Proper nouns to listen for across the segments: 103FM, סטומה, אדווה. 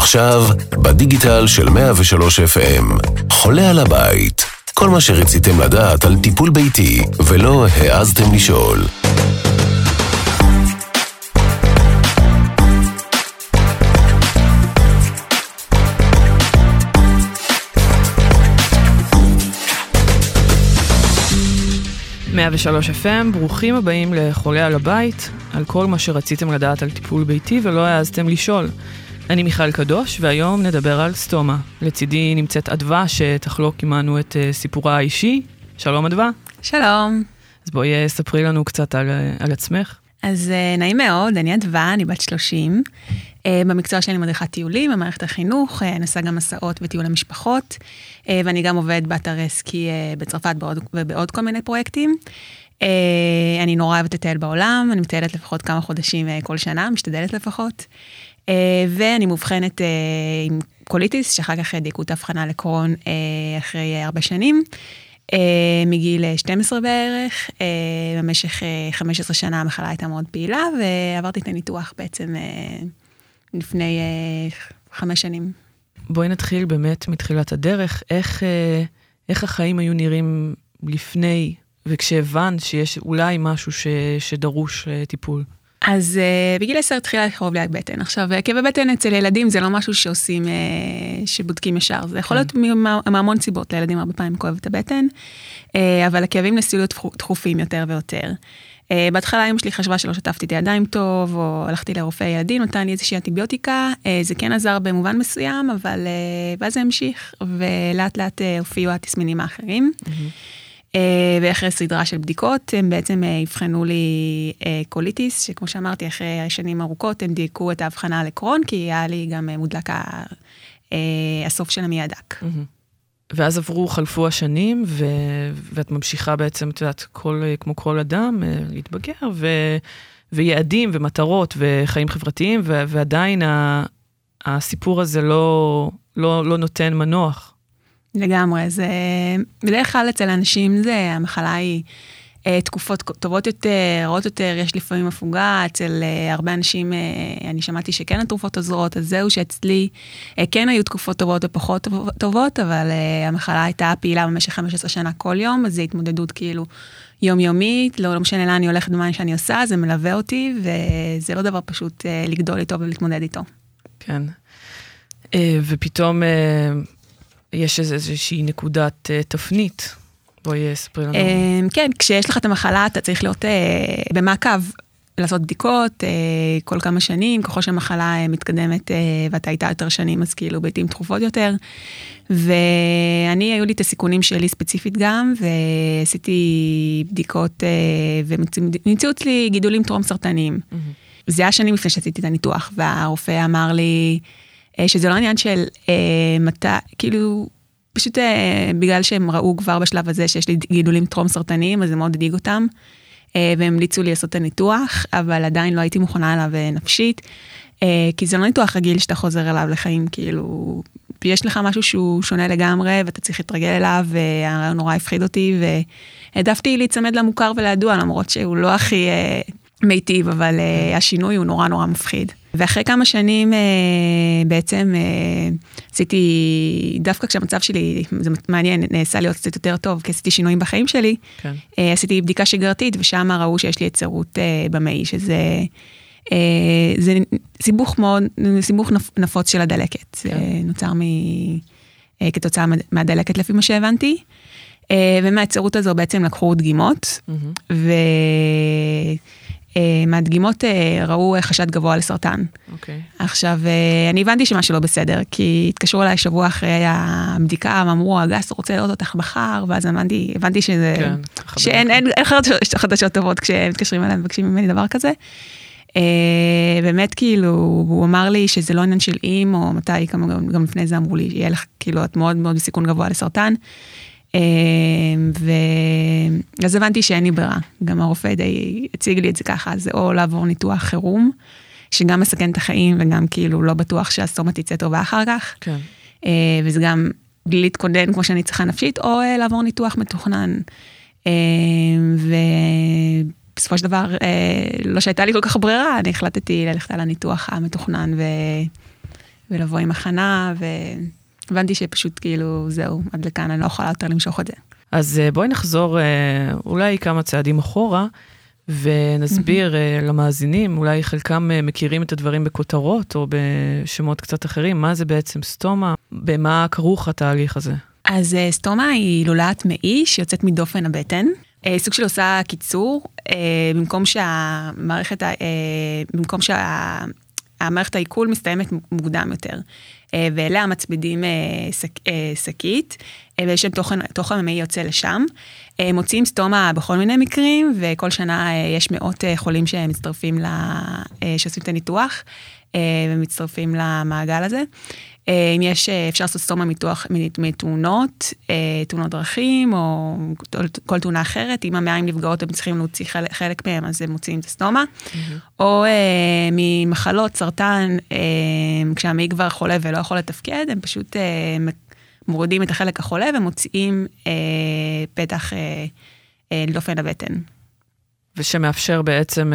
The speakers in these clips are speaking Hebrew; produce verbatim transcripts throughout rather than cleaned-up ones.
עכשיו בדיגיטל של מאה ושלוש אף אם. חולה על הבית, כל מה שרציתם לדעת על טיפול ביתי ולא העזתם לשאול. מאה ושלוש אף אם, ברוכים הבאים לחולה על הבית, על כל מה שרציתם לדעת על טיפול ביתי ולא העזתם לשאול. אני מיכל קדוש, והיום נדבר על סטומה. לצידי נמצאת אדווה, שתחלוק עמנו את סיפורה האישי. שלום אדווה. שלום. אז בואי ספרי לנו קצת על, על עצמך. אז נעים מאוד, אני אדווה, אני בת שלושים. במקצוע שלי אני מדריכת טיולים, במערכת החינוך, אני עושה גם מסעות וטיול המשפחות, ואני גם עובדת באתר סקי בצרפת ובעוד כל מיני פרויקטים. אני נורא אוהבת לטייל בעולם, אני מטיילת לפחות כמה חודשים כל שנה, משתדלת לפחות. ואני מובחנת עם קוליטיס, שאחר כך דייקו את ההבחנה לקורון אחרי ארבע שנים, מגיל שתים עשרה בערך, במשך חמש עשרה שנה המחלה הייתה מאוד פעילה, ועברתי את הניתוח בעצם לפני חמש שנים. בואי נתחיל באמת מתחילת הדרך, איך, איך החיים היו נראים לפני, וכשהבנת שיש אולי משהו ש, שדרוש טיפול? אז uh, בגיל עשר התחילה לכאוב לי הבטן. עכשיו, כאב הבטן אצל ילדים זה לא משהו שעושים, uh, שבודקים ישר. זה יכול להיות מהמון סיבות, לילדים הרבה פעמים כואב את הבטן, uh, אבל הכאבים נסו להיות דחופים יותר ויותר. Uh, בהתחלה אמא שלי חשבה שלא שטפתי את הידיים טוב, או הלכתי לרופא ילדים, נתן לי איזושהי אנטיביוטיקה, uh, זה כן עזר במובן מסוים, אבל uh, ואז זה המשיך, ולאט לאט uh, הופיעו התסמינים האחרים. Mm-hmm. ואחרי סדרה של בדיקות, הם בעצם הבחנו לי קוליטיס, שכמו שאמרתי, אחרי שנים ארוכות, הם דייקו את ההבחנה לקרון, כי היה לי גם מודלק הסוף של המעי הדק. ואז עברו, חלפו השנים, ואת ממשיכה בעצם, את יודעת, כמו כל אדם, להתבגר, ויעדים ומטרות וחיים חברתיים, ועדיין הסיפור הזה לא נותן מנוח. לגמרי, זה, בדרך כלל אצל אנשים זה, המחלה היא אה, תקופות טובות יותר, רעות יותר, יש לפעמים הפוגה, אצל אה, הרבה אנשים, אה, אני שמעתי שכן התרופות עוזרות, אז זהו שאצלי אה, כן היו תקופות טובות ופחות טובות, אבל אה, המחלה הייתה פעילה במשך חמש עשרה שנה כל יום, אז זה התמודדות כאילו יומיומית, לא, לא משנה לה, אני הולכת במה שאני עושה, זה מלווה אותי, וזה לא דבר פשוט אה, לגדול איתו ולהתמודד איתו. כן, אה, ופתאום... אה... יש איזושהי נקודת תפנית, בואי ספרי לנו. כן, כשיש לך את המחלה, אתה צריך להיות במעקב, לעשות בדיקות כל כמה שנים, ככל שהמחלה מתקדמת, ואתה הייתה יותר שנים, אז כאילו בעתים תכופות יותר, ואני, היו לי את הסיכונים שלי ספציפית גם, ועשיתי בדיקות, ונמצאו לי גידולים טרום סרטניים. זה היה שנים לפני שעשיתי את הניתוח, והרופא אמר לי, שזה לא עניין של אה, מתי, כאילו, פשוט אה, בגלל שהם ראו כבר בשלב הזה שיש לי גידולים טרום סרטניים, אז זה מאוד דדיג אותם, אה, והם המליצו לי לעשות את הניתוח, אבל עדיין לא הייתי מוכנה עליו נפשית, אה, כי זה לא ניתוח רגיל שאתה חוזר אליו לחיים, כאילו, יש לך משהו שהוא שונה לגמרי, ואתה צריך להתרגל אליו, והרעיון נורא הפחיד אותי, והעדפתי להצמד למוכר ולהדוע, למרות שהוא לא הכי... אה, מיטיב, אבל uh, השינוי הוא נורא נורא מפחיד. ואחרי כמה שנים uh, בעצם uh, עשיתי, דווקא כשהמצב שלי, זה מעניין, נעשה להיות קצת יותר טוב, כי עשיתי שינויים בחיים שלי, כן. uh, עשיתי בדיקה שגרתית, ושם ראו שיש לי יצירות uh, במאי, שזה uh, זה סיבוך, מאוד, סיבוך נפ, נפוץ של הדלקת. כן. Uh, נוצר מ, uh, כתוצאה מהדלקת לפי מה שהבנתי, uh, ומהיצירות הזו בעצם לקחו דגימות, mm-hmm. ו... מהדגימות ראו חשד גבוה לסרטן. עכשיו, אני הבנתי שמשהו לא בסדר, כי התקשרו אליי שבוע אחרי הבדיקה, אמרו, הגס רוצה לראות אותך בחר, ואז הבנתי שאין חדשות טובות כשמתקשרים אליי ומבקשים ממני דבר כזה. באמת, כאילו, הוא אמר לי שזה לא עניין של אם, או מתי, גם לפני זה אמרו לי, יהיה לך, כאילו, את מאוד מאוד בסיכון גבוה לסרטן. אז הבנתי שאין לי ברירה, גם הרופא די הציג לי את זה ככה, זה או לעבור ניתוח חירום, שגם מסכן את החיים וגם כאילו לא בטוח שהסטומה תצא טובה אחר כך, וזה גם בלי להתכונן כמו שאני צריכה נפשית, או לעבור ניתוח מתוכנן, ובסופו של דבר, לא שהייתה לי כל כך ברירה, אני החלטתי ללכת על הניתוח המתוכנן ו... ולבוא עם הכנה, והבנתי שפשוט כאילו זהו, עד לכאן אני לא יכולה יותר למשוך את זה. אז בואי נחזור אולי כמה צעדים אחורה, ונסביר למאזינים, אולי חלקם מכירים את הדברים בכותרות, או בשמות קצת אחרים, מה זה בעצם סטומה, במה כרוך התהליך הזה? אז סטומה היא לולאת מעי שיוצאת מדופן הבטן, סוג של עושה קיצור, במקום שהמערכת, במקום שהמערכת העיכול מסתיימת מוקדם יותר, ואליה מצמידים שקית, ויש שם תוכן המעי יוצא לשם, מוצאים סטומה בכל מיני מקרים, וכל שנה יש מאות חולים שמצטרפים, שעושים את הניתוח, ומצטרפים למעגל הזה. אם יש, אפשר לעשות סטומה מתוח, מתאונות, תאונות דרכים, או כל תאונה אחרת, אם המעיים נפגעות, הם צריכים להוציא חלק מהם, אז הם מוציאים את הסטומה, או ממחלות, סרטן, כשהמעי כבר חולה ולא יכול לתפקד, הם פשוט מורידים את החלק החולה, ומוציאים פתח לדופן הבטן. ושמאפשר בעצם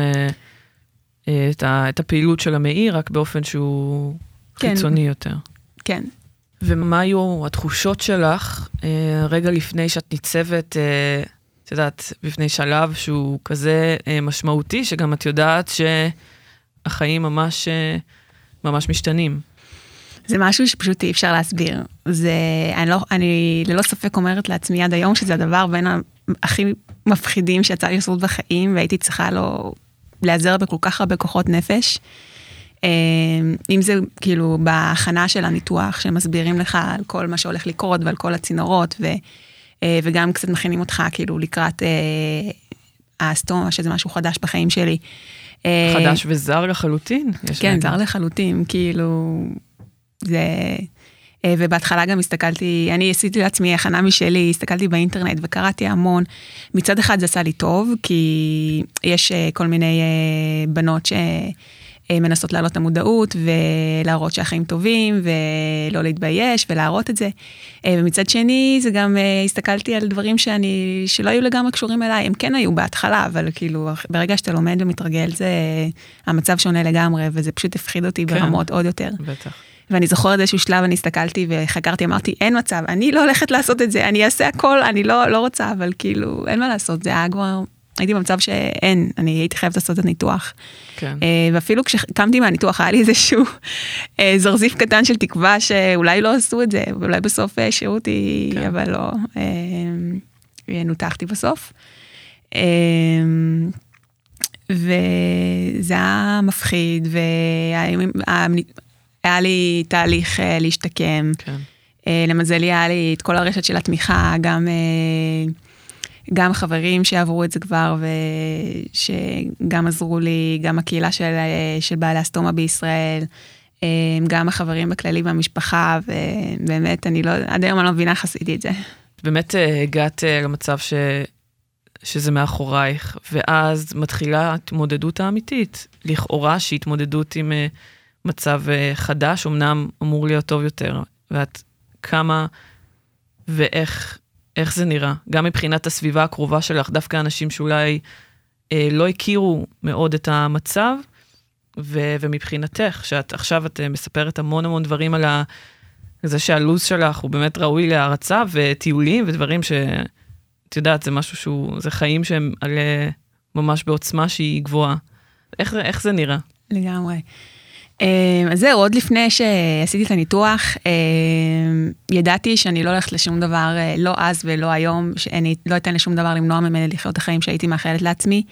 את הפעילות של המעי, רק באופן שהוא... חיצוני יותר. כן. ומה היו התחושות שלך, רגע לפני שאת ניצבת, את יודעת, בפני שלב שהוא כזה משמעותי, שגם את יודעת שהחיים ממש, ממש משתנים. זה משהו שפשוט אי אפשר להסביר. זה, אני לא, אני ללא ספק אומרת לעצמי עד היום, שזה הדבר בין הכי מפחידים שיצא לי לעשות בחיים, והייתי צריכה לו להיעזר בכל כך הרבה כוחות נפש, אם זה כאילו בהכנה של הניתוח, שמסבירים לך על כל מה שהולך לקרות ועל כל הצינורות, ו, וגם קצת מכינים אותך כאילו לקראת הסטומה, שזה משהו חדש בחיים שלי. חדש וזר לחלוטין. כן, זר לחלוטין, כאילו, זה... ובהתחלה גם הסתכלתי, אני עשיתי לעצמי הכנה משלי, הסתכלתי באינטרנט וקראתי המון. מצד אחד זה עשה לי טוב, כי יש כל מיני בנות ש... מנסות להעלות את המודעות, ולהראות שהחיים טובים, ולא להתבייש, ולהראות את זה. ומצד שני, זה גם, הסתכלתי על דברים שאני, שלא היו לגמרי קשורים אליי, הם כן היו בהתחלה, אבל כאילו, ברגע שאתה לומד ומתרגל, זה המצב שונה לגמרי, וזה פשוט הפחיד אותי ברמות עוד יותר. בטח. ואני זוכרת איזשהו שלב, אני הסתכלתי וחקרתי, אמרתי, אין מצב, אני לא הולכת לעשות את זה, אני אעשה הכל, אני לא, לא רוצה, אבל כאילו, אין מה לעשות, זה אגבר... הייתי במצב שאין, אני הייתי חייבת לעשות את הניתוח. כן. ואפילו כשקמתי מהניתוח, היה לי איזשהו זרזיף קטן של תקווה, שאולי לא עשו את זה, ואולי בסוף השאירו אותי, כן. אבל לא. נותחתי בסוף. וזה היה מפחיד, והיה לי תהליך להשתקם. כן. למזלי, היה לי את כל הרשת של התמיכה, גם... גם חברים שעברו את זה כבר, ושגם עזרו לי, גם הקהילה של, של בעלי הסטומה בישראל, גם החברים בכללי במשפחה, ובאמת, אני לא, עד היום אני לא מבינה איך עשיתי את זה. באמת הגעת למצב ש, שזה מאחורייך, ואז מתחילה התמודדות האמיתית, לכאורה שהתמודדות עם מצב חדש, אמנם אמור להיות טוב יותר, ואת כמה ואיך... איך זה נראה? גם מבחינת הסביבה הקרובה שלך, דווקא אנשים שאולי אה, לא הכירו מאוד את המצב, ו- ומבחינתך, שאת עכשיו את מספרת המון המון דברים על ה- זה שהלוז שלך הוא באמת ראוי להרצה, וטיולים ודברים ש... את יודעת, זה משהו שהוא... זה חיים שהם על, ממש בעוצמה שהיא גבוהה. איך, איך זה נראה? לגמרי. אז זהו, עוד לפני שעשיתי את הניתוח, ידעתי שאני לא הולכת לשום דבר, לא אז ולא היום, שאני לא אתן לשום דבר למנוע ממני לחיות החיים שהייתי מאחלת לעצמי,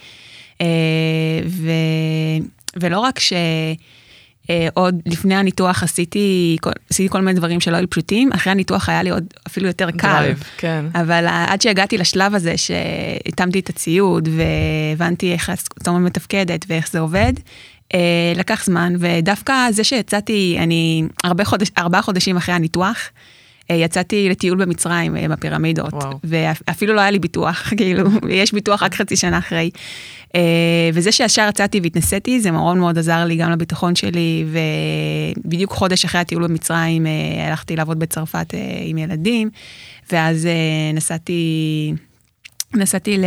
ו... ולא רק שעוד לפני הניתוח עשיתי, עשיתי כל מיני דברים שלא היו פשוטים, אחרי הניתוח היה לי עוד אפילו יותר קל, כן. אבל עד שהגעתי לשלב הזה שהתאמתי את הציוד, והבנתי איך הסטומה מתפקדת ואיך זה עובד, לקח זמן, ודווקא זה שיצאתי, אני ארבעה חודש, ארבעה חודשים אחרי הניתוח, יצאתי לטיול במצרים, בפירמידות, ואפילו לא היה לי ביטוח, כאילו, יש ביטוח רק חצי שנה אחרי, וזה שהשאר יצאתי והתנסיתי, זה מאוד מאוד עזר לי גם לביטחון שלי, ובדיוק חודש אחרי הטיול במצרים, הלכתי לעבוד בצרפת עם ילדים, ואז נסעתי... נסעתי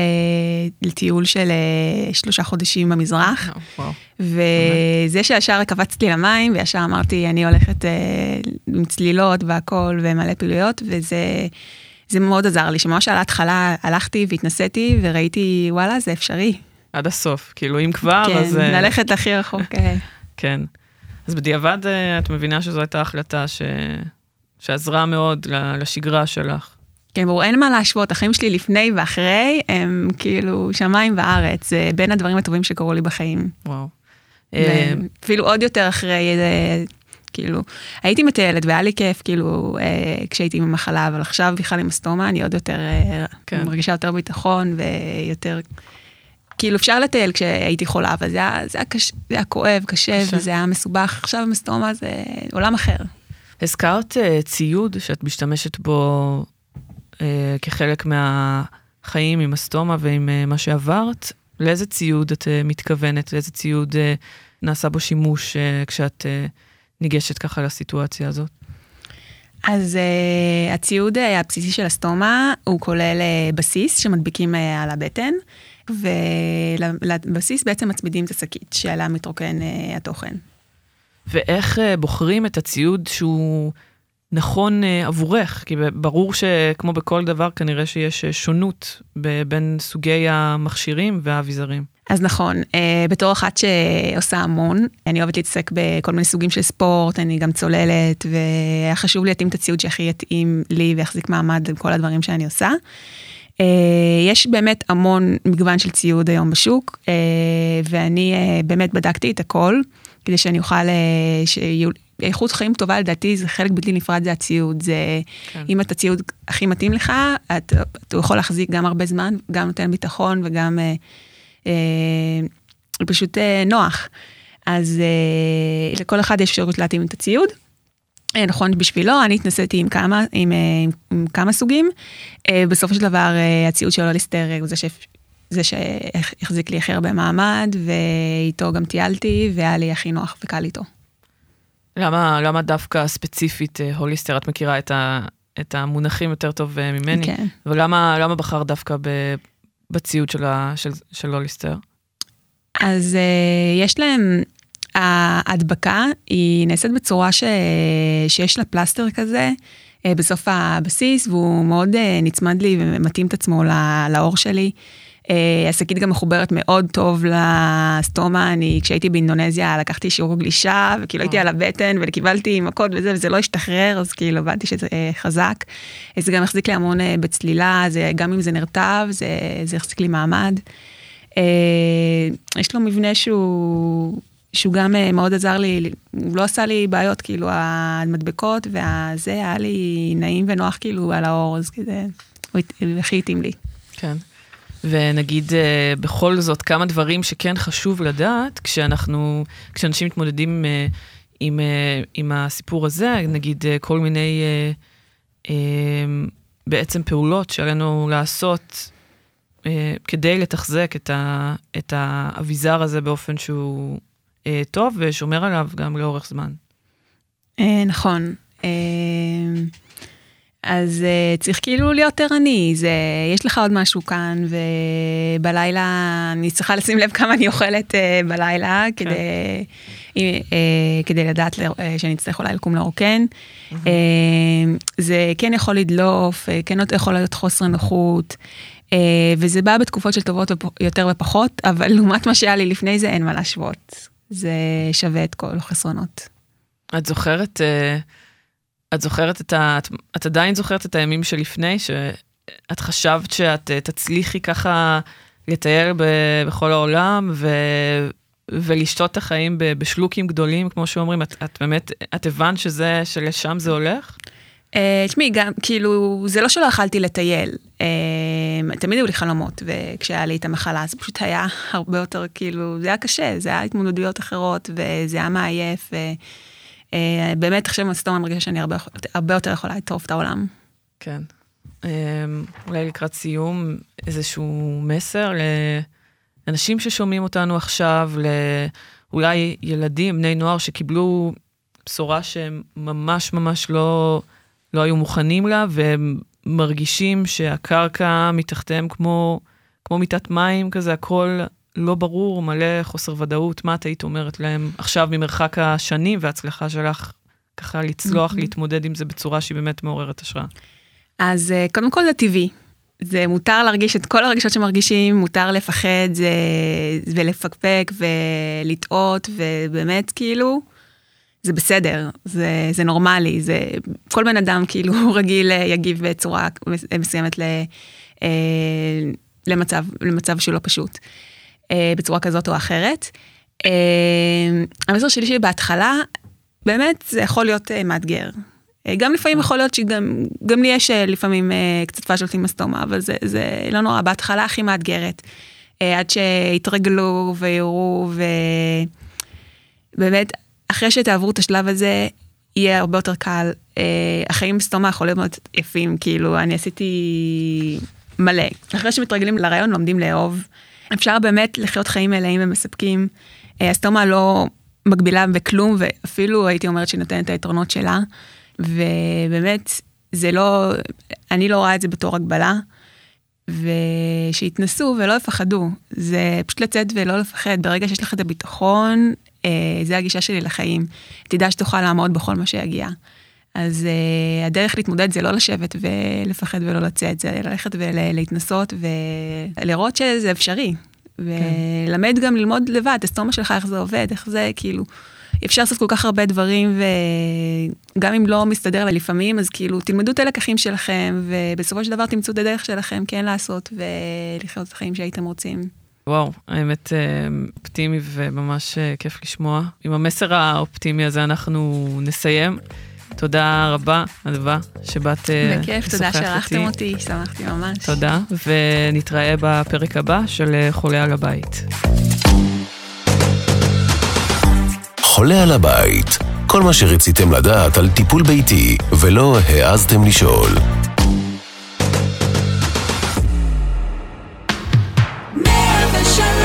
לטיול של שלושה חודשים במזרח, וזה שישר קפצתי למים, וישר אמרתי, אני הולכת עם צלילות והכל, ומלא פעילויות, וזה מאוד עזר לי, שממש על ההתחלה הלכתי והתנסיתי, וראיתי, וואלה, זה אפשרי. עד הסוף, כאילו, אם כבר, אז... כן, נלכת הכי רחוק. כן. אז בדיעבד, את מבינה שזו הייתה החלטה שעזרה מאוד לשגרה שלך. כן, ברור, אין מה להשוות, החיים שלי לפני ואחרי, הם כאילו שמיים וארץ, זה בין הדברים הטובים שקוראו לי בחיים. וואו. אפילו עוד יותר אחרי, כאילו, הייתי מטיילת והיה לי כיף, כאילו, כשהייתי במחלה, אבל עכשיו בכלל עם הסטומה, אני עוד יותר, מרגישה יותר ביטחון ויותר, כאילו אפשר לטייל כשהייתי חולה, אבל זה היה כואב, קשה, וזה היה מסובך, עכשיו עם הסטומה זה עולם אחר. הזכרת ציוד שאת משתמשת בו, כחלק מהחיים עם הסטומה ועם מה שעברת, לאיזה ציוד את מתכוונת, לאיזה ציוד נעשה בו שימוש כשאת ניגשת ככה לסיטואציה הזאת? אז הציוד הבסיסי של הסטומה הוא כולל בסיס שמדביקים על הבטן, ולבסיס בעצם מצמידים את השקית שעליה מתרוקן התוכן. ואיך בוחרים את הציוד שהוא נכון עבורך, כי ברור שכמו בכל דבר, כנראה שיש שונות בין סוגי המכשירים והאביזרים. אז נכון, בתור אחת שעושה המון, אני אוהבת להתעסק בכל מיני סוגים של ספורט, אני גם צוללת, וחשוב לי להתאים את הציוד שהכי יתאים לי, ויחזיק מעמד עם כל הדברים שאני עושה. יש באמת המון מגוון של ציוד היום בשוק, ואני באמת בדקתי את הכל, כדי שאני אוכל שיהיו... איכות חיים טובה, לדעתי, זה חלק בלתי נפרד, זה הציוד. זה, כן. אם את הציוד הכי מתאים לך, את, את יכול להחזיק גם הרבה זמן, גם נותן ביטחון, וגם אה, אה, פשוט אה, נוח. אז אה, לכל אחד יש אפשרות להתאים את הציוד. אה, נכון, בשבילו, אני התנסיתי עם כמה, עם, אה, עם, עם כמה סוגים. אה, בסופו של דבר, אה, הציוד שלו להסתרק, זה שאפשר, זה שהחזיק לי הכי הרבה מעמד, ואיתו גם טיילתי, והיה לי הכי נוח וקל איתו. למה, למה דווקא ספציפית הוליסטר? את מכירה את, ה, את המונחים יותר טוב ממני? כן. ולמה, למה בחר דווקא ב, בציוד של, ה, של, של הוליסטר? אז יש להם, ההדבקה היא נעשית בצורה ש, שיש לה פלסטר כזה, בסוף הבסיס, והוא מאוד נצמד לי ומתאים את עצמו לאור שלי. השקית גם מחוברת מאוד טוב לסטומה, אני כשהייתי באינדונזיה לקחתי שיעור גלישה, וכאילו הייתי על הבטן, וקיבלתי מכות וזה, וזה לא השתחרר, אז כאילו הבנתי שזה חזק, זה גם החזיק לי המון בצלילה, גם אם זה נרטב, זה החזיק לי מעמד, יש לו מבנה שהוא, שהוא גם מאוד עזר לי, הוא לא עשה לי בעיות, כאילו המדבקות, וזה היה לי נעים ונוח כאילו על האור, אז כזה, הוא הכי התאים לי. כן. ונגיד בכל זאת כמה דברים שכן חשוב לדעת, כשאנחנו, כשאנשים מתמודדים עם, עם הסיפור הזה, נגיד כל מיני בעצם פעולות שעלינו לעשות כדי לתחזק את, ה, את האביזר הזה באופן שהוא טוב ושומר עליו גם לאורך זמן. נכון. אז uh, צריך כאילו להיות ערני, זה, יש לך עוד משהו כאן, ובלילה, אני צריכה לשים לב כמה אני אוכלת uh, בלילה, okay. כדי, uh, uh, כדי לדעת ל, uh, שאני אצטרך אולי לקום לרוקן. Mm-hmm. Uh, זה כן יכול לדלוף, uh, כן יכול להיות חוסר נוחות, uh, וזה בא בתקופות של טובות יותר ופחות, אבל לעומת מה שהיה לי לפני זה, אין מה להשוות. זה שווה את כל החסרונות. את זוכרת... Uh... את זוכרת את ה... את עדיין זוכרת את הימים שלפני, שאת חשבת שאת תצליחי ככה לטייל בכל העולם, ולשתות את החיים בשלוקים גדולים, כמו שאומרים, את באמת, את הבנת שזה, שלשם זה הולך? תשמעי, גם, כאילו, זה לא שלא אכלתי לטייל, תמיד היו לי חלומות, וכשהיה לי את המחלה, זה פשוט היה הרבה יותר, כאילו, זה היה קשה, זה היה התמודדויות אחרות, וזה היה מעייף, ו... באמת, עכשיו מהסטומה, אני מרגישה שאני הרבה, הרבה יותר יכולה לטרוף את העולם. כן. אולי לקראת סיום, איזשהו מסר לאנשים ששומעים אותנו עכשיו, לאולי ילדים, בני נוער, שקיבלו בשורה שהם ממש ממש לא, לא היו מוכנים לה, והם מרגישים שהקרקע מתחתם כמו, כמו מיטת מים כזה, הכל לא ברור, מלא חוסר ודאות, מה את היית אומרת להם עכשיו ממרחק השנים וההצלחה שלך ככה לצלוח, mm-hmm. להתמודד עם זה בצורה שהיא באמת מעוררת השראה? אז קודם כל זה טבעי. זה מותר להרגיש את כל הרגשות שמרגישים, מותר לפחד זה, ולפקפק ולטעות, ובאמת כאילו, זה בסדר, זה, זה נורמלי, זה, כל בן אדם כאילו רגיל יגיב בצורה מסוימת ל, למצב, למצב שהוא לא פשוט, בצורה כזאת או אחרת. המסר שלי שבהתחלה, באמת זה יכול להיות מאתגר. גם לפעמים יכול להיות שגם, גם לי יש לפעמים קצת פשלות עם הסטומה, אבל זה, זה לא נורא, בהתחלה הכי מאתגרת, עד שהתרגלו ויראו, ובאמת, אחרי שתעברו את השלב הזה, יהיה הרבה יותר קל, החיים בסטומה יכול להיות מאוד יפים, כאילו, אני עשיתי מלא. אחרי שמתרגלים לרעיון, לומדים לאהוב, אפשר באמת לחיות חיים מלאים ומספקים, הסטומה לא מגבילה בכלום, ואפילו הייתי אומרת שנותנת את היתרונות שלה, ובאמת, זה לא, אני לא רואה את זה בתור הגבלה, ושיתנסו ולא יפחדו, זה פשוט לצאת ולא לפחד, ברגע שיש לך את הביטחון, זה הגישה שלי לחיים, תדע שתוכל לעמוד בכל מה שיגיע, אז הדרך להתמודד זה לא לשבת ולפחד ולא לצאת, זה ללכת ולהתנסות, ולראות שזה אפשרי, ולמד גם ללמוד לבד, הסטומה שלך, איך זה עובד, איך זה כאילו, אפשר לעשות כל כך הרבה דברים, וגם אם לא מסתדר לפעמים, אז כאילו תלמדו את הלקחים שלכם, ובסופו של דבר תמצאו את הדרך שלכם כן לעשות, ולחיות את החיים שהייתם רוצים. וואו, האמת אופטימי וממש כיף לשמוע. עם המסר האופטימי הזה אנחנו נסיים. תודה רבה, אדווה, שבאת לשוחח איתי. בכיף, תודה שערכתם אותי, שמחתי ממש. תודה, ונתראה בפרק הבא של חולה על הבית. חולה על הבית. כל מה שרציתם לדעת על טיפול ביתי ולא העזתם לשאול. מאה ושלוש